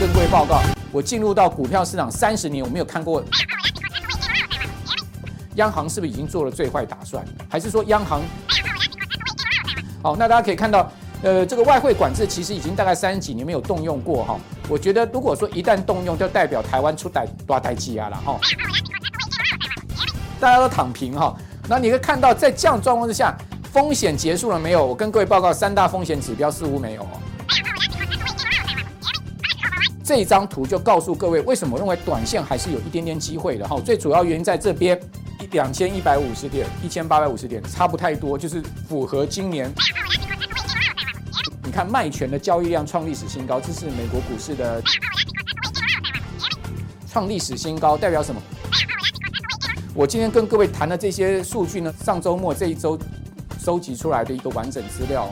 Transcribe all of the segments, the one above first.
跟各位报告，我进入到股票市场30年，我没有看过央行是不是已经做了最坏打算，还是说央行好？那大家可以看到，这个外汇管制其实已经大概30几年没有动用过哈。我觉得如果说一旦动用，就代表台湾出大代志啊了哈，大家都躺平哈。那你可以看到，在这样状况之下，风险结束了没有？我跟各位报告，3大风险指标似乎没有。这张图就告诉各位为什么认为短线还是有一点点机会的哈。最主要原因在这边2150点、1850点差不太多，就是符合今年。你看卖权的交易量创历史新高，这是美国股市的创历史新高，代表什么？我今天跟各位谈的这些数据呢，上周末这一周收集出来的一个完整资料，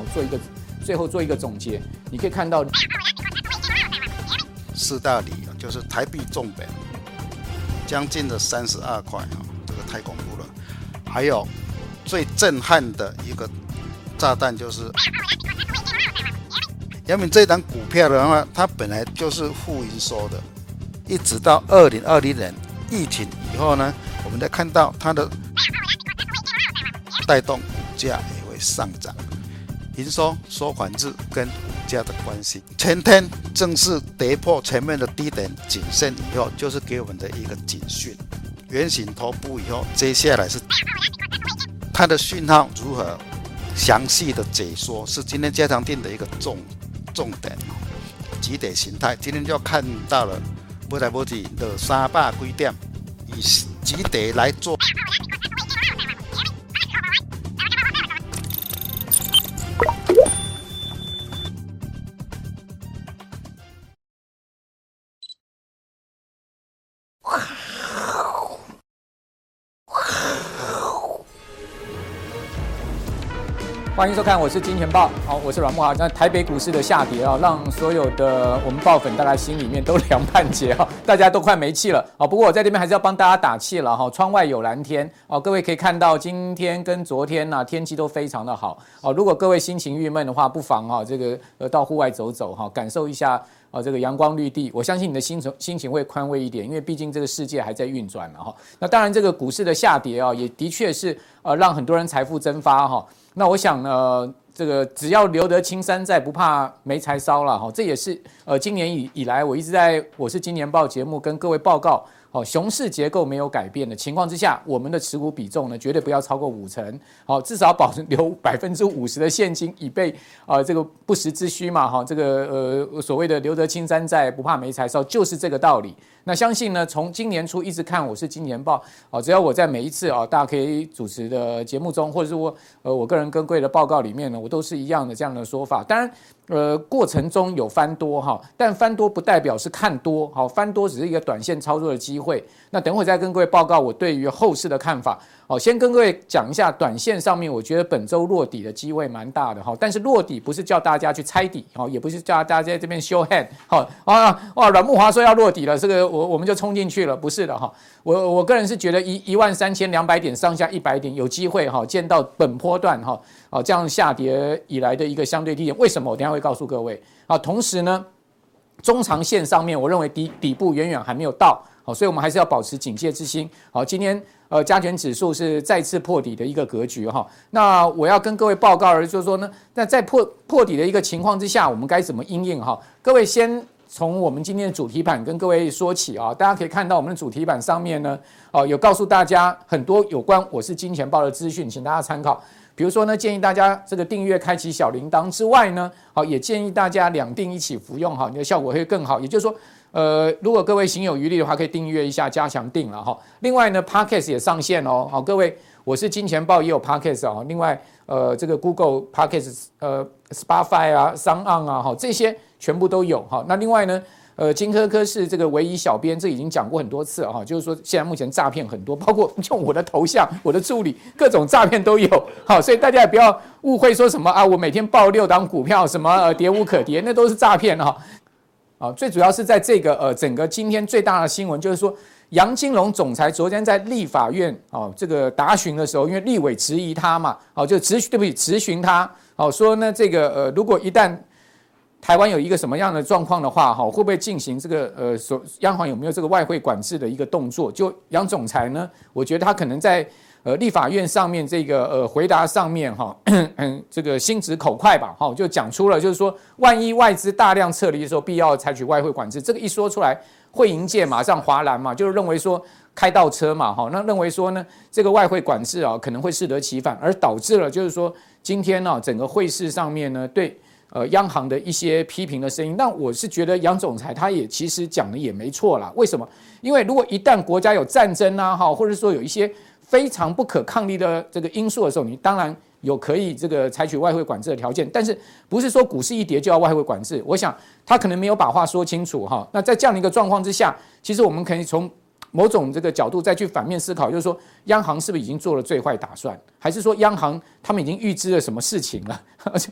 最后做一个总结，你可以看到。4大理由就是台币重本，将近的32块啊，这个太恐怖了。还有最震撼的一个炸弹就是，阳明这档股票的话，它本来就是负营收的，一直到2020年疫情以后呢，我们再看到它的带动股价也会上涨。营收收款制跟股价的关系，前天正式跌破前面的低点颈线以后，就是给我们的一个警讯。圆形头部以后，接下来是它的讯号如何详细的解说，是今天加强定的一个重点。急跌形态，今天就看到了，不来不去的300几点，以急跌来做。欢迎收看，我是金钱豹，好，我是阮慕骅。那台北股市的下跌啊，让所有的我们豹粉大概心里面都凉半截啊，大家都快没气了啊。不过我在这边还是要帮大家打气了哈，窗外有蓝天哦，各位可以看到今天跟昨天呐天气都非常的好哦。如果各位心情郁闷的话，不妨哈这个到户外走走哈，感受一下。这个阳光绿地，我相信你的心情会宽慰一点，因为毕竟这个世界还在运转了哈。那当然，这个股市的下跌啊，也的确是让很多人财富蒸发哈。那我想这个只要留得青山在，不怕没柴烧了哈。这也是今年以来我一直在我是金钱豹节目跟各位报告。好，熊市结构没有改变的情况之下，我们的持股比重呢，绝对不要超过5成，好，至少保留50%的现金，以备这个不时之需嘛，哈，这个所谓的留得青山在，不怕没柴烧，就是这个道理。那相信呢，从今年初一直看我是金钱豹，好，只要我在每一次啊大家可以主持的节目中，或者是我个人跟各位的报告里面呢，我都是一样的这样的说法。当然，过程中有翻多哈，但翻多不代表是看多，好，翻多只是一个短线操作的机会。那等会再跟各位报告我对于后市的看法。先跟各位讲一下，短线上面我觉得本周落底的机会蛮大的，但是落底不是叫大家去猜底，也不是叫大家在这边 show hand 阮慕骅说要落底了，这个我们就冲进去了，不是的。我个人是觉得13200点上下100点有机会见到本波段这样下跌以来的一个相对低点，为什么我等一下会告诉各位。同时呢，中长线上面我认为底部远远还没有到，所以我们还是要保持警戒之心。好，今天加权指数是再次破底的一个格局哈。那我要跟各位报告的就是说呢，那在破底的一个情况之下，我们该怎么因应哈？各位先从我们今天的主题板跟各位说起啊。大家可以看到我们的主题板上面呢，有告诉大家很多有关我是金钱豹的资讯，请大家参考。比如说呢，建议大家这个订阅开启小铃铛之外呢，好，也建议大家2定一起服用哈，你的效果会更好。也就是说，如果各位行有余力的话，可以订阅一下加强定了哈。另外呢 ，Podcast 也上线哦。好，各位，我是金钱豹也有 Podcast 啊。另外，这个 Google Podcast、Spotify 啊、SoundOn 啊，哈，这些全部都有哈。那另外呢，金科科是这个唯一小编，这已经讲过很多次啊，就是说现在目前诈骗很多，包括用我的头像、我的助理，各种诈骗都有。好，所以大家也不要误会说什么啊，我每天报6档股票，什么跌无可跌，那都是诈骗哈。啊，最主要是在这个整个今天最大的新闻就是说，杨金龙总裁昨天在立法院这个答询的时候，因为立委质疑他嘛，就质询他，说呢这个如果一旦台湾有一个什么样的状况的话，会不会进行这个央行有没有这个外汇管制的一个动作？就杨总裁呢，我觉得他可能在立法院上面这个回答上面这个心直口快吧，就讲出了，就是说万一外资大量撤离的时候，必要采取外汇管制，这个一说出来，汇银界马上哗然嘛，就认为说开倒车嘛，那认为说呢，这个外汇管制啊可能会适得其反，而导致了就是说今天啊整个汇市上面呢对。央行的一些批评的声音，那我是觉得杨总裁他也其实讲的也没错啦。为什么？因为如果一旦国家有战争啊，或者说有一些非常不可抗力的这个因素的时候，你当然有可以这个采取外汇管制的条件，但是不是说股市一跌就要外汇管制？我想他可能没有把话说清楚哈。那在这样的一个状况之下，其实我们可以从某种这个角度再去反面思考，就是说央行是不是已经做了最坏打算，还是说央行他们已经预知了什么事情了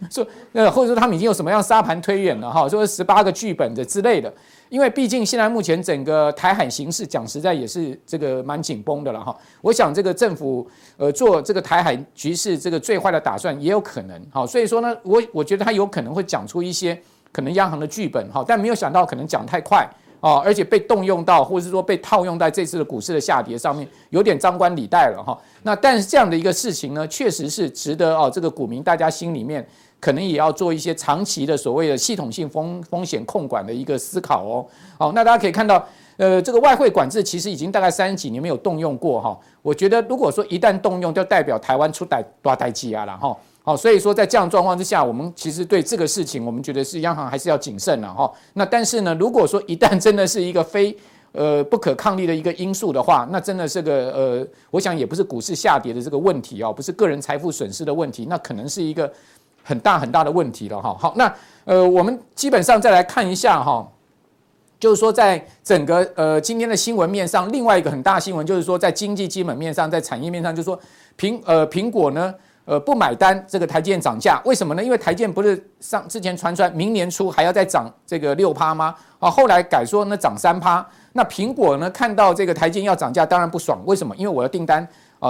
说或者说他们已经有什么样沙盘推演了哈，说18个剧本的之类的。因为毕竟现在目前整个台海形势讲实在也是这个蛮紧绷的了哈。我想这个政府做这个台海局势这个最坏的打算也有可能哈，所以说呢我觉得他有可能会讲出一些可能央行的剧本哈，但没有想到可能讲太快。而且被动用到，或者是说被套用在这次的股市的下跌上面，有点张冠李戴了哈。那但是这样的一个事情呢，确实是值得这个股民大家心里面可能也要做一些长期的所谓的系统性风险控管的一个思考哦。好，那大家可以看到，这个外汇管制其实已经大概30几年没有动用过哈。我觉得如果说一旦动用，就代表台湾出大代志啊了哈。好，所以说在这样的状况之下，我们其实对这个事情，我们觉得是央行还是要谨慎了哈。那但是呢，如果说一旦真的是一个非不可抗力的一个因素的话，那真的是个我想也不是股市下跌的这个问题哦，不是个人财富损失的问题，那可能是一个很大很大的问题了哈。好，那我们基本上再来看一下哈。就是说，在整个今天的新闻面上，另外一个很大新闻就是说，在经济基本面上，在产业面上，就是说苹果呢。不买单这个台积电涨价，为什么呢？因为台积电不是之前传出来明年初还要再涨这个6%吗？后来改说呢涨3%。那苹果呢看到这个台积电要涨价，当然不爽。为什么？因为我的订单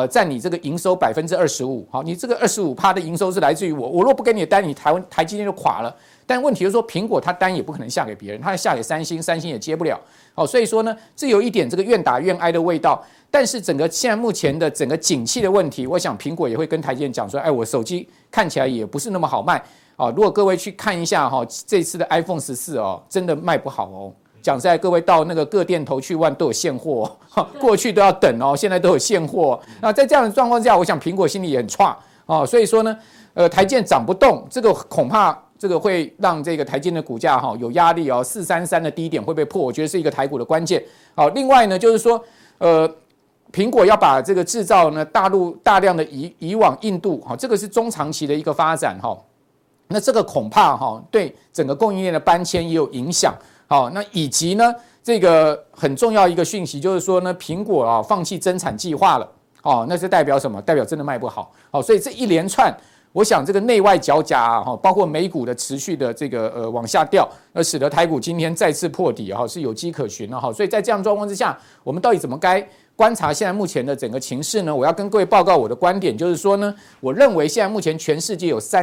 占你这个营收25%，好，你这个25%的营收是来自于我若不给你的单，你台积电就垮了。但问题就是说，苹果它单也不可能下给别人，它下给3星，3星也接不了。好，所以说呢，这有一点这个愿打愿挨的味道。但是整个现在目前的整个景气的问题，我想苹果也会跟台积电讲说，哎，我手机看起来也不是那么好卖啊。如果各位去看一下哈，这次的 iPhone14哦，真的卖不好哦。讲实在，各位到那个各店头去问都有现货哦，过去都要等哦，现在都有现货。那在这样的状况下，我想苹果心里也很差哦。所以说呢，台积电涨不动，这个恐怕。这个会让这个台积电的股价有压力哦，433的低点会被破，我觉得是一个台股的关键。好，另外呢就是说，苹果要把这个制造呢大陆大量的移往印度，好，这个是中长期的一个发展哈。那这个恐怕哈对整个供应链的搬迁也有影响。好，那以及呢这个很重要一个讯息就是说呢，苹果啊放弃增产计划了，哦，那是代表什么？代表真的卖不好。好，所以这一连串。我想这个内外交加啊，包括美股的持续的这个往下掉，而使得台股今天再次破底啊，是有迹可循了哈。所以在这样状况之下，我们到底怎么该观察现在目前的整个情势呢？我要跟各位报告我的观点，就是说呢，我认为现在目前全世界有三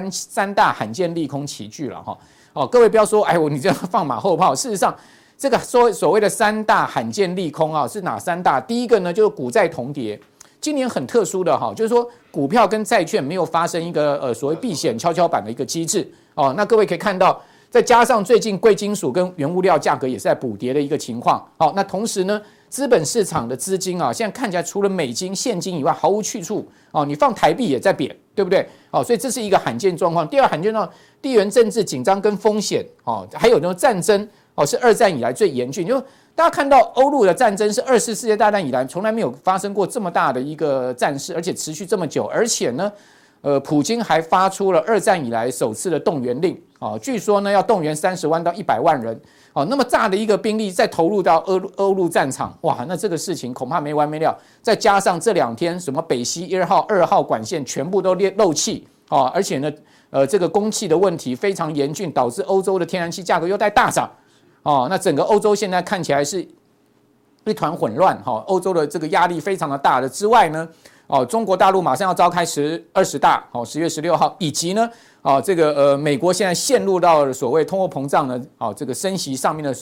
大罕见利空齐聚了哈。哦，各位不要说，哎，你这样放马后炮。事实上，这个所谓的三大罕见利空啊，是哪三大？第一个呢，就是股债同跌。今年很特殊的哈，就是说股票跟债券没有发生一个所谓避险跷跷板的一个机制哦。那各位可以看到，再加上最近贵金属跟原物料价格也是在补跌的一个情况。好，那同时呢，资本市场的资金啊，现在看起来除了美金、现金以外毫无去处哦。你放台币也在贬，对不对？哦，所以这是一个罕见状况。第二罕见状况，地缘政治紧张跟风险哦，还有那种战争哦，是二战以来最严峻。就大家看到欧陆的战争是2次世界大战以来从来没有发生过这么大的一个战事，而且持续这么久，而且呢，普京还发出了2战以来首次的动员令啊，据说呢要动员30万到100万人啊，那么大的一个兵力再投入到欧陆战场，哇，那这个事情恐怕没完没了。再加上这2天什么北溪1号、2号管线全部都漏气啊，而且呢，这个供气的问题非常严峻，导致欧洲的天然气价格又在大涨。哦，那整个欧洲现在看起来是一团混乱，欧洲的这个压力非常的大的之外呢，哦，中国大陆马上要召开20大，哦，10月16号，以及呢，哦，这个美国现在陷入到了所谓通货膨胀的哦这个升息上面的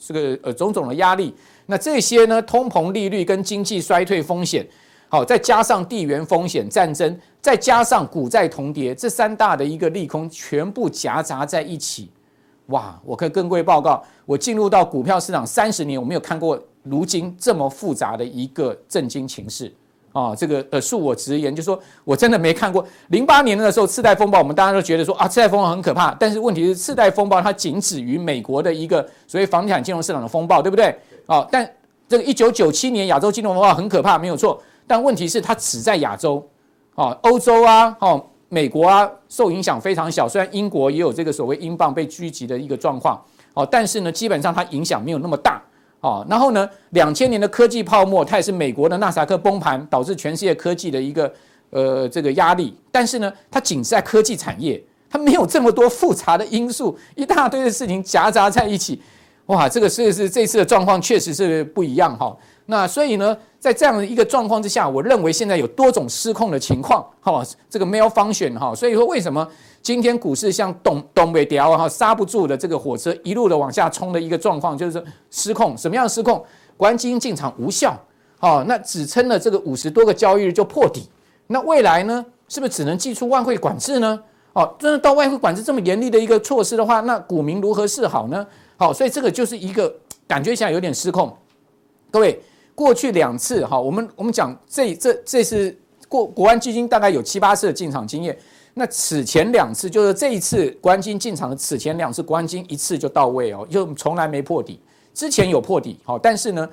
这个种种的压力，那这些呢，通膨利率跟经济衰退风险，好，再加上地缘风险、战争，再加上股债同跌，这三大的一个利空全部夹杂在一起。哇，我可以跟各位报告，我进入到股票市场30年，我没有看过如今这么复杂的一个震惊情势啊！这个恕我直言，就是说我真的没看过。08年的时候，次贷风暴，我们大家都觉得说啊，次贷风暴很可怕，但是问题是，次贷风暴它仅止于美国的一个所谓房地产金融市场的风暴，对不对？哦，但这个1997年亚洲金融风暴很可怕，没有错，但问题是它只在亚洲，哦，欧洲啊，哦，美国啊，受影响非常小。虽然英国也有这个所谓英镑被狙击的一个状况，哦，但是呢，基本上它影响没有那么大。哦，然后呢，2000年的科技泡沫，它也是美国的纳斯达克崩盘，导致全世界科技的一个这个压力。但是呢，它仅在科技产业，它没有这么多复杂的因素，一大堆的事情夹杂在一起。哇，这个是这次的状况确实是不一样哈，哦。那所以呢，在这样的一个状况之下，我认为现在有多种失控的情况，哈，这个 malfunction 哈，所以说为什么今天股市像东北调哈刹不住的这个火车一路的往下冲的一个状况，就是失控。什么样的失控？国安基金进场无效，好，那只撑了这个50多个交易日就破底。那未来呢，是不是只能祭出外汇管制呢？哦，真的到外汇管制这么严厉的一个措施的话，那股民如何是好呢？好，所以这个就是一个感觉起来有点失控，各位。过去2次哈，我们讲这次国安基金大概有7、8次的进场经验。那此前2次就是这一次国安基金进场的此前2次，国安基金1次就到位哦，就从来没破底。之前有破底，好，但是呢，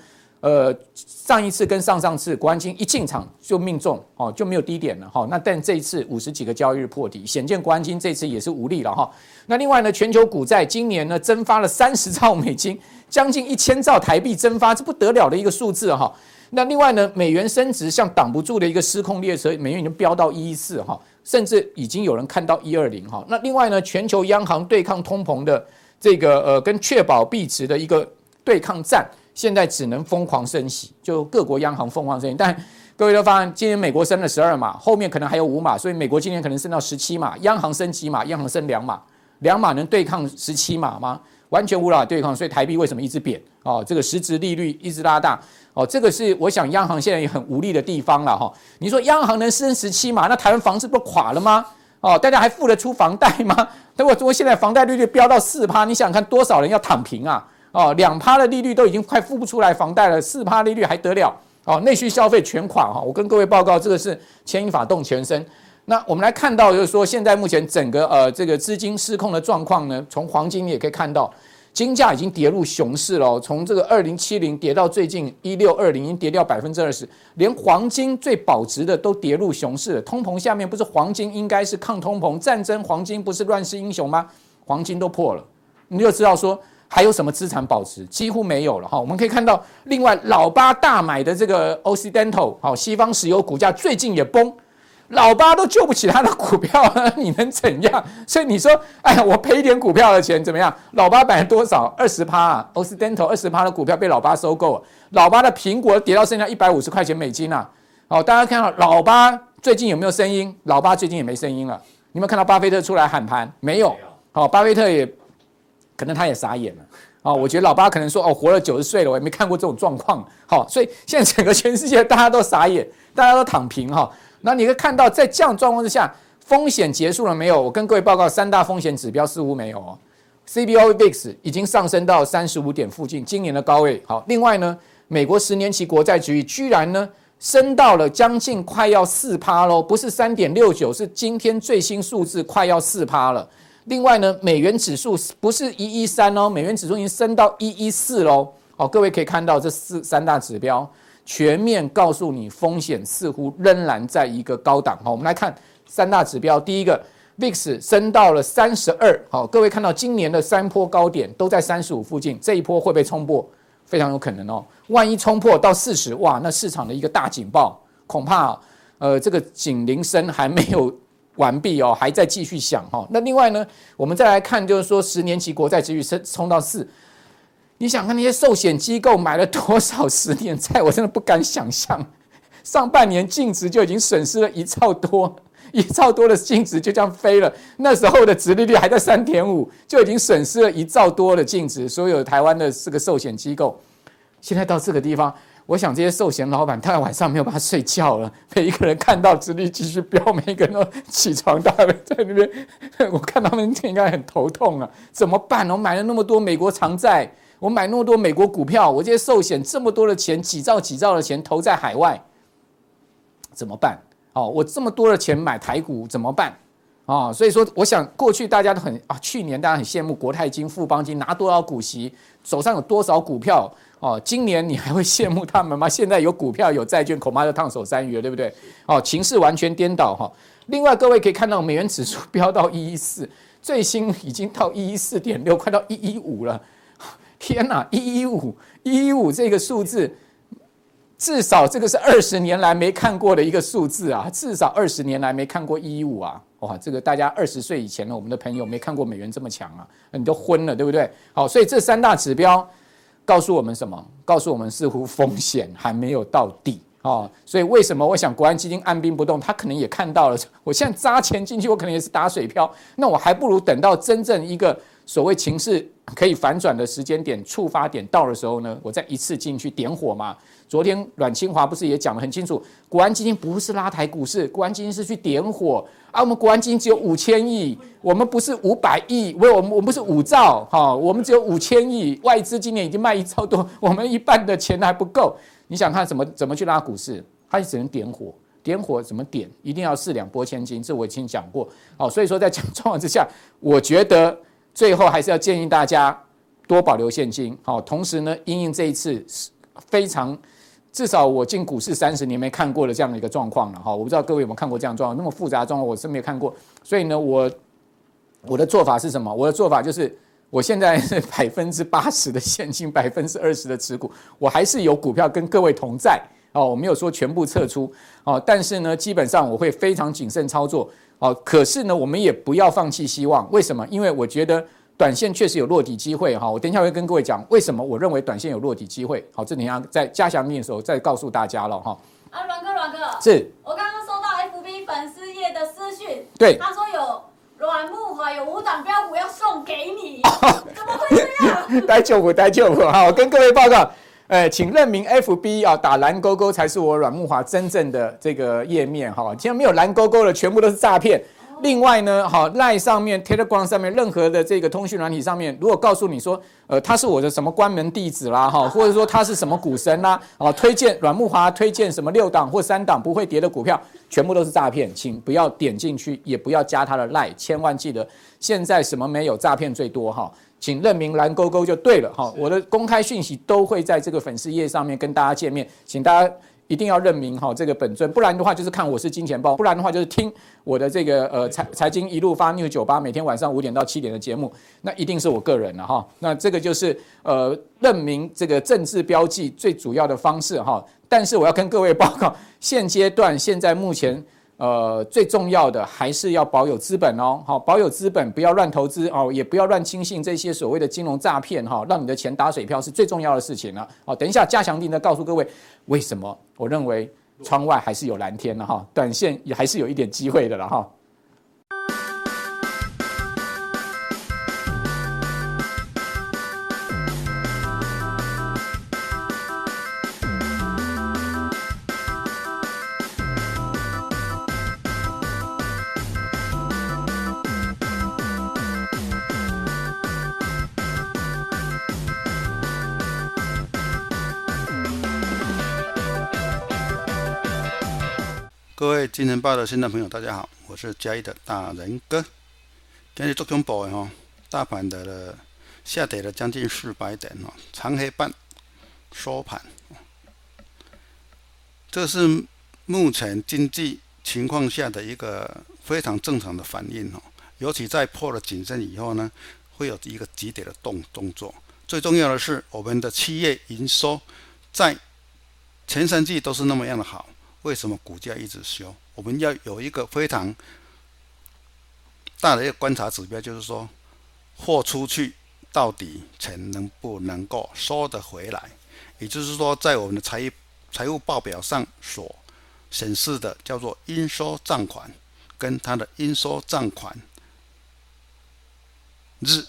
上一次跟上上次国安基金一进场就命中哦，就没有低点了哈。那但这一次50几个交易日破底，显见国安基金这次也是无力了哈。那另外呢，全球股债今年呢增发了30兆美金。将近1000兆台币蒸发，这不得了的一个数字哈。那另外呢，美元升值像挡不住的一个失控列车，美元已经飙到114哈，甚至已经有人看到120哈。那另外呢，全球央行对抗通膨的这个跟确保币值的一个对抗战，现在只能疯狂升息，就各国央行疯狂升息。但各位都发现，今年美国升了12码，后面可能还有5码，所以美国今年可能升到17码，央行升几码？央行升2码，2码能对抗17码吗？完全无法对抗，所以台币为什么一直贬？哦，这个实质利率一直拉大，哦，这个是我想央行现在也很无力的地方了哈，哦。你说央行能升17码，那台湾房市不垮了吗？哦，大家还付得出房贷吗？如果现在房贷利率飙到4%，你想看多少人要躺平啊？哦，2%的利率都已经快付不出来房贷了，4%利率还得了？哦，内需消费全垮哈，哦。我跟各位报告，这个是牵一发动全身。那我们来看到，就是说，现在目前整个这个资金失控的状况呢，从黄金也可以看到，金价已经跌入熊市了，从这个2070跌到最近1620，已经跌掉20%，连黄金最保值的都跌入熊市了。通膨下面不是黄金应该是抗通膨战争，黄金不是乱世英雄吗？黄金都破了，你就知道说还有什么资产保值，几乎没有了哈。我们可以看到，另外老八大买的这个 Occidental 好，西方石油股价最近也崩。老八都救不起他的股票了，你能怎样？所以你说，哎呀，我赔一点股票的钱怎么样？老八买了多少？20%啊 ，Occidental 20%的股票被老八收购了。老八的苹果跌到剩下150块钱美金啊！好，大家看到老八最近有没有声音？老八最近也没声音了。你有没有看到巴菲特出来喊盘？没有。好，巴菲特也可能他也傻眼了。哦，我觉得老八可能说，哦，活了90岁了，我也没看过这种状况。好，所以现在整个全世界大家都傻眼，大家都躺平哈。那你可以看到，在这样状况之下，风险结束了没有？我跟各位报告，3大风险指标似乎没有哦。CBOE VIX 已经上升到35点附近，今年的高位。好，另外呢，美国10年期国债殖利率居然呢升到了将近快要 4% 喽，不是 3.69， 是今天最新数字，快要 4% 了。另外呢，美元指数不是113哦，美元指数已经升到114喽。哦，各位可以看到这三大指标。全面告诉你，风险似乎仍然在一个高档。好，我们来看3大指标。第一个 ，VIX 升到了32。好，各位看到今年的3波高点都在35附近，这一波会被冲破，非常有可能哦。万一冲破到40，哇，那市场的一个大警报，恐怕这个警铃声还没有完毕哦，还在继续响哈。那另外呢，我们再来看，就是说10年期国债殖利率冲到4。你想看那些寿险机构买了多少10年债？我真的不敢想象。上半年净值就已经损失了1兆多的净值就这样飞了，那时候的殖利率还在 3.5 就已经损失了1兆多的净值，所有台湾的这个寿险机构现在到这个地方，我想这些寿险老板大概晚上没有办法睡觉了，每一个人看到殖利率继续飙，每一个人都起床大概在那边，我看他们应该很头痛啊，怎么办？我买了那么多美国长债，我买那么多美国股票，我这些寿险这么多的钱，几兆的钱投在海外怎么办？哦，我这么多的钱买台股怎么办？哦，所以说我想过去大家都很去年大家很羡慕国泰金、富邦金拿多少股息，手上有多少股票，哦，今年你还会羡慕他们吗？现在有股票有债券，恐怕就烫手山芋了，对不对？哦，情势完全颠倒，哦，另外各位可以看到美元指数飙到114，最新已经到 114.6 快到115了，天哪， 115这个数字至少这个是20年来没看过的一个数字啊！至少20年来没看过115啊！哇，这个大家20岁以前呢，我们的朋友没看过美元这么强啊，你都昏了，对不对？好，所以这三大指标告诉我们什么？告诉我们似乎风险还没有到底啊！所以为什么我想国安基金按兵不动？他可能也看到了，我现在扎钱进去，我可能也是打水漂，那我还不如等到真正一个所谓情势可以反转的时间点、触发点到的时候呢，我再一次进去点火嘛。昨天阮清华不是也讲得很清楚，国安基金不是拉抬股市，国安基金是去点火啊。我们国安基金只有5000亿，我们不是500亿，我们不是5兆，我们只有5000亿，外资今年已经卖1兆多，我们一半的钱还不够。你想看怎么去拉股市？它只能点火。点火怎么点？一定要4两拨千斤，这我已经讲过。好，所以说在这种状况之下，我觉得最后还是要建议大家多保留现金，好，同时呢，因应这一次非常，至少我进股市30年没看过的这样的一个状况了，哈，我不知道各位有没有看过这样的状况，那么复杂的状况我是没有看过，所以呢，我的做法是什么？我的做法就是，我现在是80%的现金，20%的持股，我还是有股票跟各位同在，哦，我没有说全部撤出，哦，但是呢，基本上我会非常谨慎操作。好，可是呢，我们也不要放弃希望。为什么？因为我觉得短线确实有落底机会哈。我等一下会跟各位讲为什么我认为短线有落底机会。好，这等一下在加强面的时候再告诉大家了哈。啊，阮哥，是我刚刚收到 FB 粉丝页的私讯，对，他说有阮慕骅有5档标股要送给你，怎么会这样？待久不，好，我跟各位报告。请认明 FB 啊，打蓝勾勾才是我阮慕骅真正的这个页面哈。既然没有蓝勾勾的，全部都是诈骗。另外呢，好 ，Line 上面、Telegram 上面，任何的这个通讯软体上面，如果告诉你说，他是我的什么关门弟子啦哈，或者说他是什么股神啦，啊，推荐阮慕骅推荐什么6档或3档不会跌的股票，全部都是诈骗，请不要点进去，也不要加他的 Line， 千万记得，现在什么没有，诈骗最多哈。请认明蓝勾勾就对了哈，我的公开讯息都会在这个粉丝页上面跟大家见面，请大家一定要认明哈这个本尊，不然的话就是看我是金钱豹，不然的话就是听我的这个财经一路发 News98 每天晚上5点到7点的节目，那一定是我个人了哈。那这个就是认明这个政治标记最主要的方式哈。但是我要跟各位报告，现在目前。最重要的还是要保有资本哦，好，保有资本，不要乱投资哦，也不要乱轻信这些所谓的金融诈骗哈，让你的钱打水漂是最重要的事情了。好，等一下加强定呢告诉各位为什么我认为窗外还是有蓝天的哈，短线也还是有一点机会的了哈。各位金钱豹的新浪朋友，大家好，我是嘉义的大仁哥。今天很恐怖的哦，大盘的下跌了将近400点哦，长黑半收盘。这是目前经济情况下的一个非常正常的反应哦，尤其在破了颈线以后呢，会有一个急跌的动作。最重要的是，我们的7月营收在前3季都是那么样的好。为什么股价一直修？我们要有一个非常大的一个观察指标，就是说货出去到底钱能不能够收得回来，也就是说在我们的财务报表上所显示的叫做应收账款跟它的应收账款日，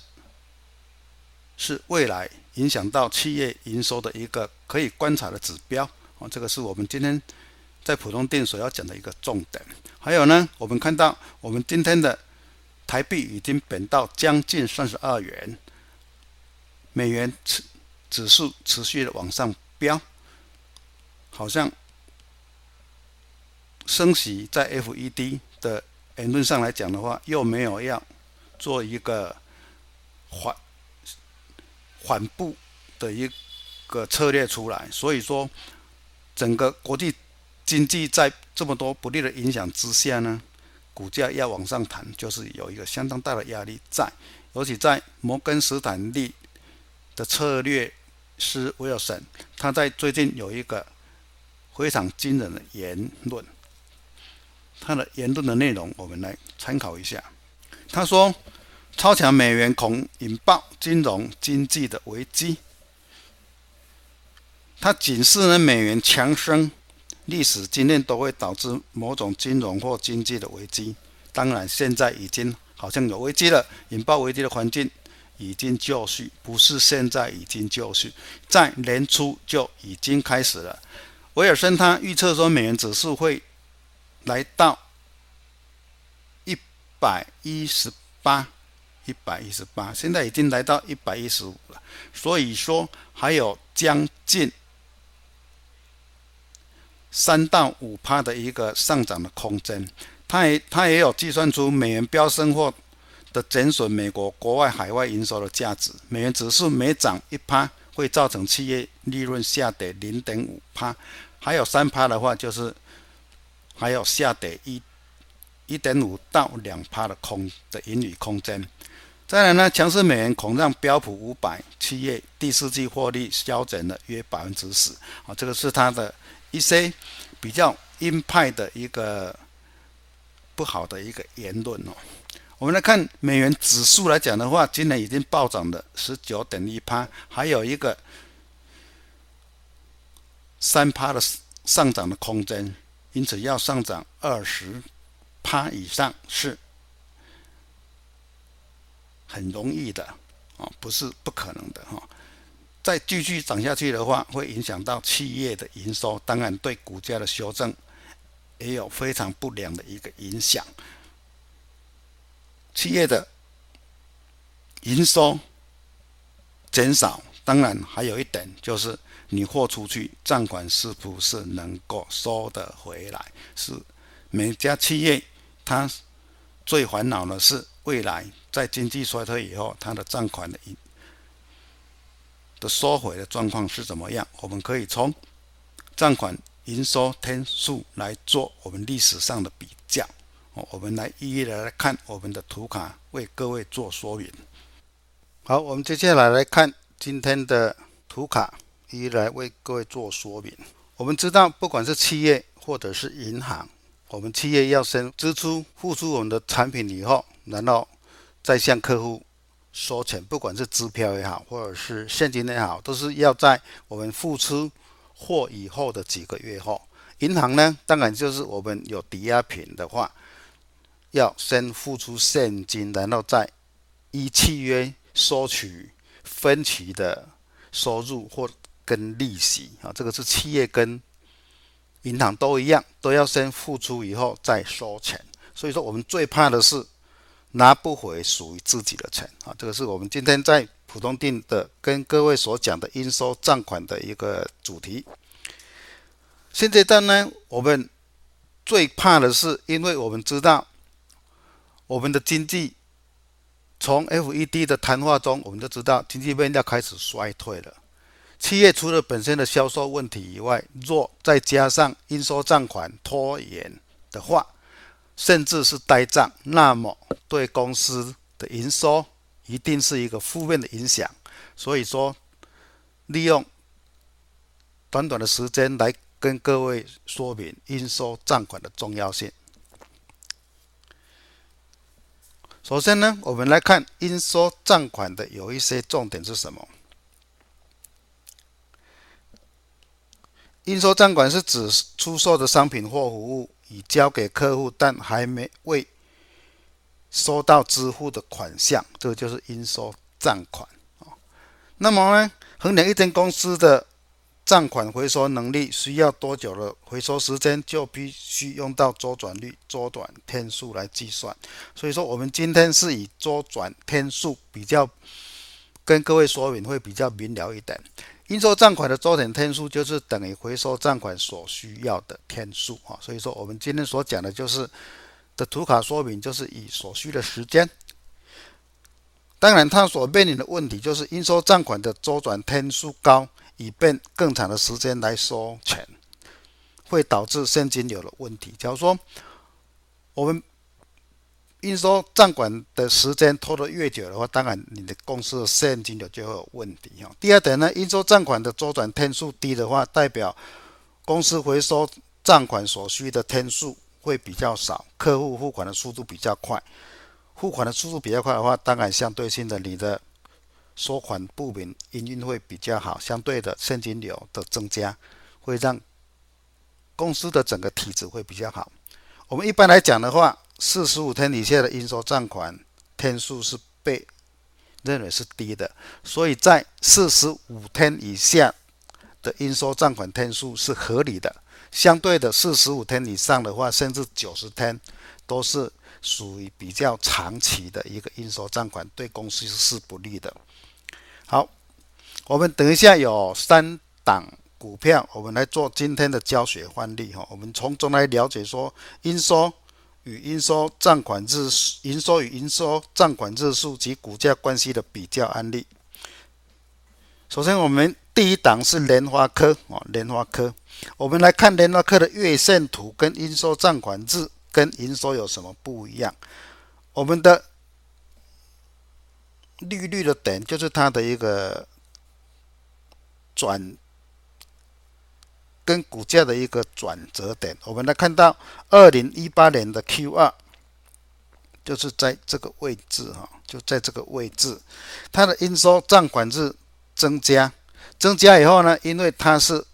是未来影响到企业营收的一个可以观察的指标。这个是我们今天在普通店所要讲的一个重点。还有呢，我们看到我们今天的台币已经贬到将近32元，美元指数持续的往上飙，好像升息在 FED 的言论上来讲的话，又没有要做一个缓步的一个策略出来，所以说整个国际经济在这么多不利的影响之下呢，股价要往上弹，就是有一个相当大的压力在。尤其在摩根斯坦利的策略师威尔森，他在最近有一个非常惊人的言论，他的言论的内容我们来参考一下。他说，超强美元恐引爆金融经济的危机。它警示呢，美元强升历史经验都会导致某种金融或经济的危机。当然现在已经好像有危机了，引爆危机的环境已经就绪，不是现在已经就绪，在年初就已经开始了。威尔森他预测说，美元指数会来到118，现在已经来到115了，所以说还有将近3到5% 的一个上涨的空间。它也有计算出美元飙升或的减损美国国外海外营收的价值。美元指数每涨 1% 会造成企业利润下跌 0.5%， 还有 3% 的话就是还有下跌 1.5 到 2% 的盈余空间。再来呢，强势美元恐让标普500企业第四季获利削减了约 10%。 这个是它的一些比较鹰派的一个不好的一个言论。我们来看美元指数来讲的话，今年已经暴涨了 19.1%， 还有一个 3% 的上涨的空间，因此要上涨 20% 以上是很容易的，不是不可能的。再继续涨下去的话，会影响到企业的营收，当然对股价的修正也有非常不良的一个影响。企业的营收减少，当然还有一点就是你豁出去账款是不是能够收得回来，是每家企业它最烦恼的是未来在经济衰退以后，它的账款的收回的状况是怎么样。我们可以从账款营收天数来做我们历史上的比较，我们来一一的来看我们的图卡为各位做说明。好，我们接下来来看今天的图卡，一一来为各位做说明。我们知道不管是企业或者是银行，我们企业要先支出付出我们的产品以后，然后再向客户收钱，不管是支票也好或者是现金也好，都是要在我们付出货以后的几个月后。银行呢，当然就是我们有抵押品的话，要先付出现金，然后再依契约收取分期的收入或跟利息。这个是企业跟银行都一样，都要先付出以后再收钱。所以说我们最怕的是拿不回属于自己的钱。这个是我们今天在普通定的跟各位所讲的应收账款的一个主题。现阶段呢，我们最怕的是，因为我们知道我们的经济从 FED 的谈话中，我们就知道经济面要开始衰退了。企业除了本身的销售问题以外，若再加上应收账款拖延的话，甚至是呆账，那么对公司的营收一定是一个负面的影响。所以说利用短短的时间来跟各位说明应收账款的重要性。首先呢，我们来看应收账款的有一些重点是什么。应收账款是指出售的商品或服务已交给客户，但还没为收到支付的款项，这就是应收账款。那么呢，衡量一间公司的账款回收能力需要多久的回收时间，就必须用到周转率、周转天数来计算。所以说我们今天是以周转天数比较跟各位说明，会比较明了一点。应收账款的周转天数就是等于回收账款所需要的天数。所以说我们今天所讲的就是的图卡说明，就是以所需的时间。当然它所面临的问题就是应收账款的周转天数高，以便更长的时间来收钱，会导致现金流的问题。假如说我们应收账款的时间拖得越久的话，当然你的公司的现金流就会有问题。第二点呢，应收账款的周转天数低的话，代表公司回收账款所需的天数会比较少，客户付款的速度比较快。付款的速度比较快的话，当然相对性的你的收款不明，营运会比较好，相对的现金流的增加会让公司的整个体质会比较好。我们一般来讲的话，45天以下的应收账款天数是被认为是低的，所以在45天以下的应收账款天数是合理的。相对的45天以上的话，甚至90天都是属于比较长期的一个应收账款，对公司是不利的。好，我们等一下有三档股票，我们来做今天的教学范例，我们从中来了解说应收与应收账款日数、营收与应收账款日数及股价关系的比较案例。首先，我们第一档是联发科，联发科，我们来看联发科的月线图跟应收账款日跟营收有什么不一样。我们的绿的点就是它的一个转跟股价的一个转折点。我们来看到2018年的 Q2 就是在这个位置，就在这个位置，它的应收账款日增加以后呢，因为它是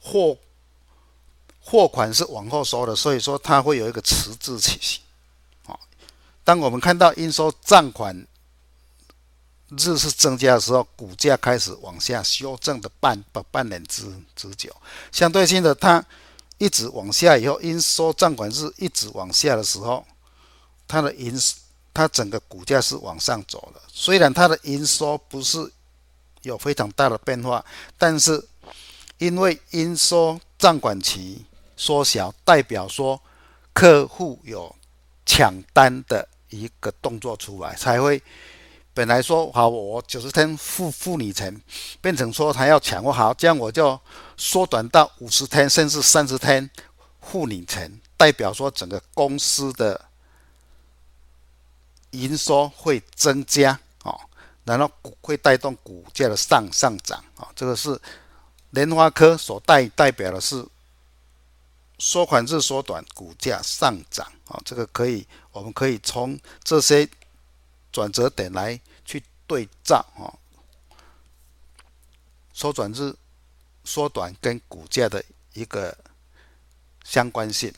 货款是往后收的，所以说它会有一个迟滞期。当我们看到应收账款日是增加的时候，股价开始往下修正的半年之久。相对性的，它一直往下以后，应收账款日一直往下的时候，它整个股价是往上走的。虽然它的营收不是有非常大的变化，但是因为应收账款期缩小，代表说客户有抢单的一个动作出来，才会本来说好我90天付你钱，变成说他要抢我，好，这样我就缩短到50天甚至30天付你钱，代表说整个公司的营收会增加，然后会带动股价的上涨，这个是联发科所代表的是收款日缩短，股价上涨，这个我们可以从这些转折点来去对照，收转日缩短跟股价的一个相关性。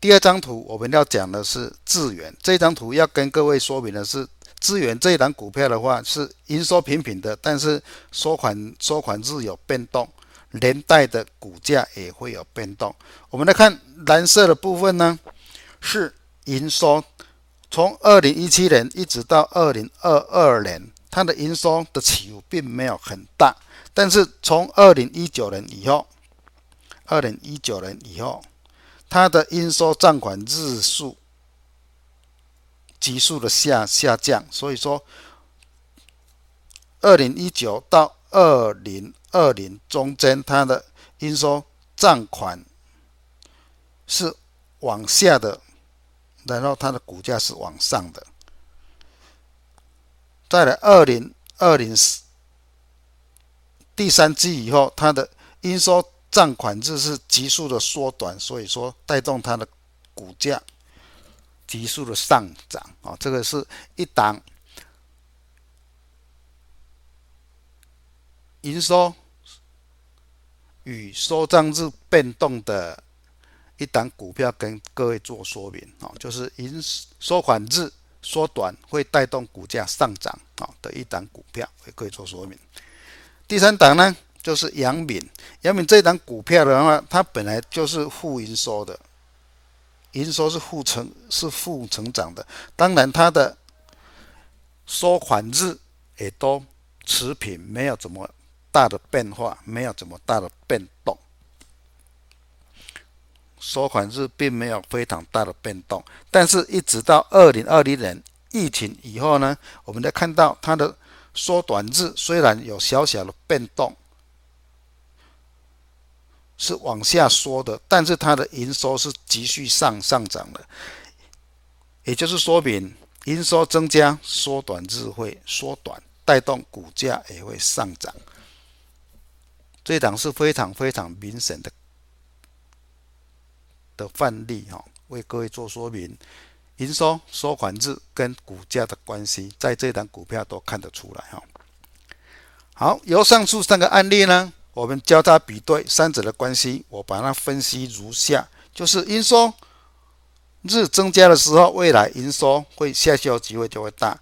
第二张图我们要讲的是智原，这张图要跟各位说明的是，智原这一档股票的话是营收平平的，但是收款日有变动，连带的股价也会有变动。我们来看蓝色的部分呢，是营收，从2017年一直到2022年，它的营收的起伏并没有很大，但是从2019年以后，它的应收账款日数急速的下降，所以说2019到2020中间，它的应收账款是往下的，然后它的股价是往上的。再来2020第三季以后，它的应收账款日是急速的缩短，所以说带动它的股价急速的上涨，这个是一档营收与收账日变动的一档股票跟各位做说明，就是营收款日缩短会带动股价上涨的一档股票，为各位做说明。第三档呢就是阳明，阳明这一档股票的话，它本来就是负营收的，营收是负成长的，当然它的收款日也都持平，没有怎么大的变化，没有怎么大的变动，收款日并没有非常大的变动。但是一直到2020年疫情以后呢，我们再看到它的缩短日虽然有小小的变动，是往下缩的，但是它的营收是急续上涨的，也就是说明营收增加，缩短日会缩短，带动股价也会上涨。这一档是非常非常明显的范例，为各位做说明营收收款日跟股价的关系，在这一档股票都看得出来。好，由上述三个案例呢，我们交叉比对三者的关系，我把它分析如下，就是营收日增加的时候，未来营收会下修机会就会大，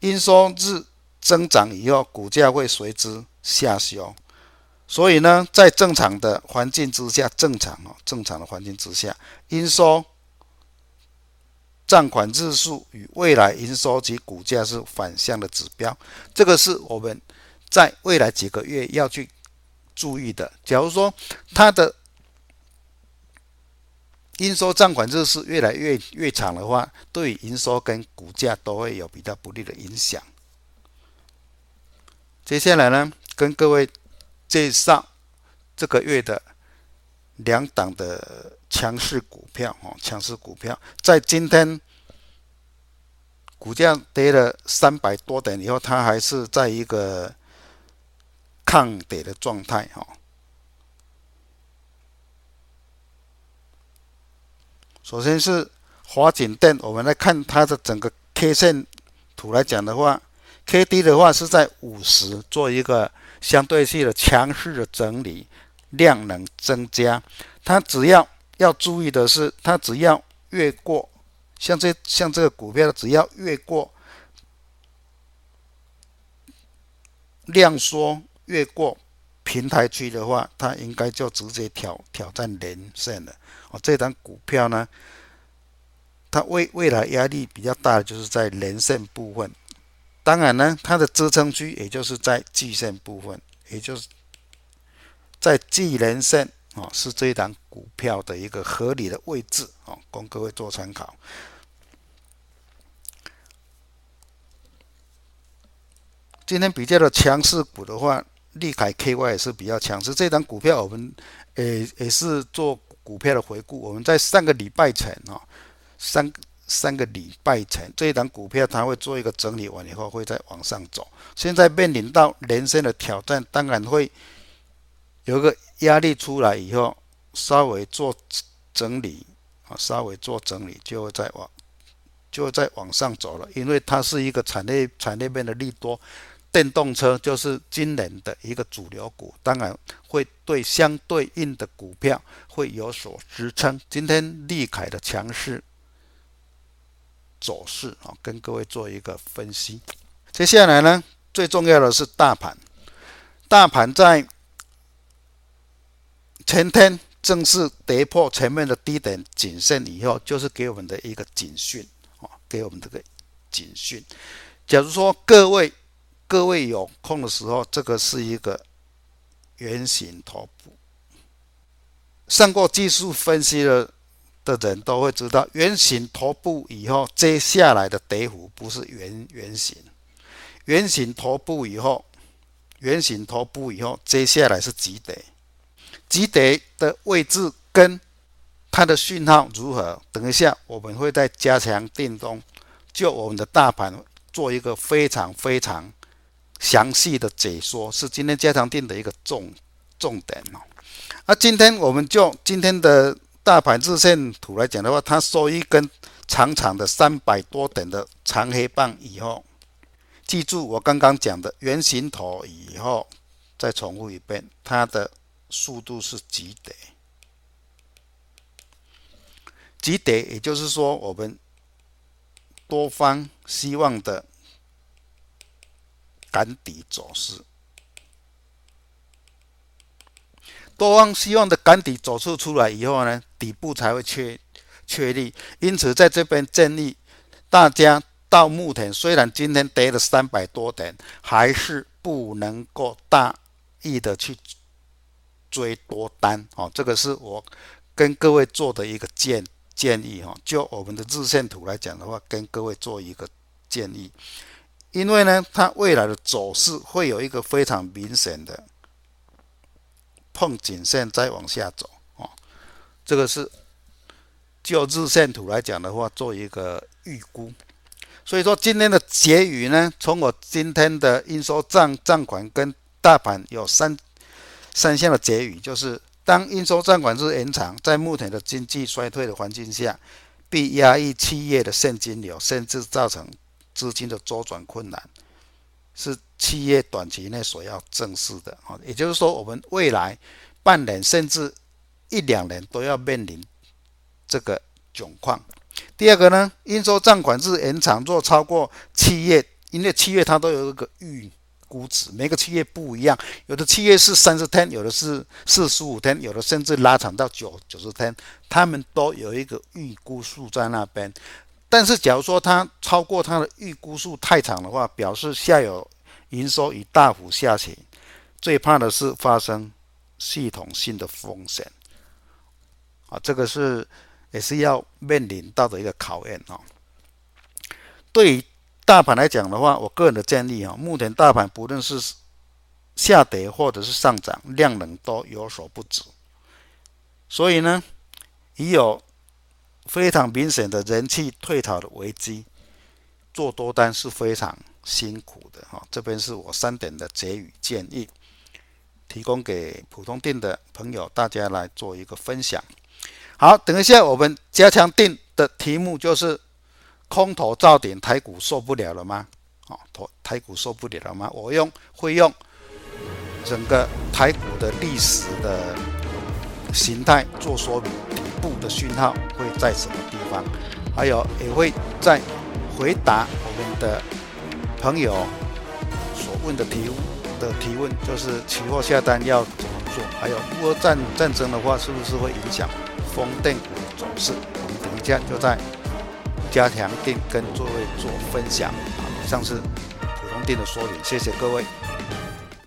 营收日增长以后，股价会随之下修。所以呢，在正常的环境之下，正常的环境之下，营收账款日数与未来营收及股价是反向的指标，这个是我们在未来几个月要去注意的。假如说它的营收账款日数越来越长的话，对于营收跟股价都会有比较不利的影响。接下来呢，跟各位介绍这个月的两档的强势股票，在今天股价跌了300多点以后，它还是在一个抗跌的状态。首先是华景电，我们来看它的整个 K 线图来讲的话， KD 的话是在50做一个相对性的强势的整理，量能增加。它只要要注意的是，它只要越过像这个股票，只要越过量缩，越过平台区的话，它应该就直接挑战连线了。这档股票呢，它未来压力比较大的就是在连线部分。当然呢，它的支撑区也就是在季线部分，也就是在季连线，是这一档股票的一个合理的位置，供各位做参考。今天比较的强势股的话，利凯 KY 也是比较强势。这档股票我们也是做股票的回顾，我们在三个礼拜前，这一档股票它会做一个整理完以后会再往上走，现在面临到连线的挑战，当然会有个压力出来以后，稍微做整理就会再往上走了，因为它是一个产业面的利多，电动车就是今年的一个主流股，当然会对相对应的股票会有所支撑。今天利凯的强势走势，跟各位做一个分析。接下来呢，最重要的是大盘在前天正式跌破前面的低点颈线以后，就是给我们的一个警讯，假如说各位有空的时候，这个是一个圆形头部，上过技术分析的人都会知道，圆形头部以后，接下来的跌幅不是圆形，圆形头部以后，接下来是急跌，急跌的位置跟它的讯号如何？等一下我们会在加强定中，就我们的大盘做一个非常非常详细的解说，是今天加强定的一个重点。今天的大盘日线图来讲的话，它收一根长的300多点的长黑棒以后，记住我刚刚讲的圆形头以后，再重复一遍，它的速度是急跌。急跌也就是说，我们多方希望的赶底走势，多方希望的赶底走势出来以后呢，底部才会确立。因此在这边建议大家，到目前虽然今天跌了300多点，还是不能够大意的去追多单哦。这个是我跟各位做的一个建议哦。就我们的日线图来讲的话，跟各位做一个建议，因为呢，它未来的走势会有一个非常明显的碰颈线再往下走哦。这个是就日线图来讲的话，做一个预估。所以说今天的结语呢，从我今天的应收账款跟大盘有三项的结语，就是当应收账款日延长，在目前的经济衰退的环境下，必压抑企业的现金流，甚至造成资金的周转困难，是企业短期内所要正视的。也就是说，我们未来半年甚至1-2年都要面临这个窘况。第二个呢，应收账款日延长若超过7月，因为7月它都有一个预估值，每个企业不一样，有的企业是30天，有的是45天，有的甚至拉长到90天，他们都有一个预估数在那边。但是假如说它超过它的预估数太长的话，表示下游营收已大幅下行，最怕的是发生系统性的风险啊，这个是也是要面临到的一个考验哦。对于大盘来讲的话，我个人的建议哦，目前大盘不论是下跌或者是上涨，量能都有所不足，所以呢，已有非常明显的人气退潮的危机，做多单是非常辛苦的哦。这边是我3点的结语建议，提供给普通定的朋友，大家来做一个分享。好，等一下我们加强定的题目就是空头造顶，台股受不了了吗？哦，台股受不了了吗？我会用整个台股的历史的形态做说明，底部的讯号会在什么地方？还有也会在回答我们的朋友所问的提问，就是期货下单要怎么做？还有乌俄战争的话，是不是会影响风电股走势？我们等一下就在加强定跟各位做分享。以上是普通定的说明，谢谢各位。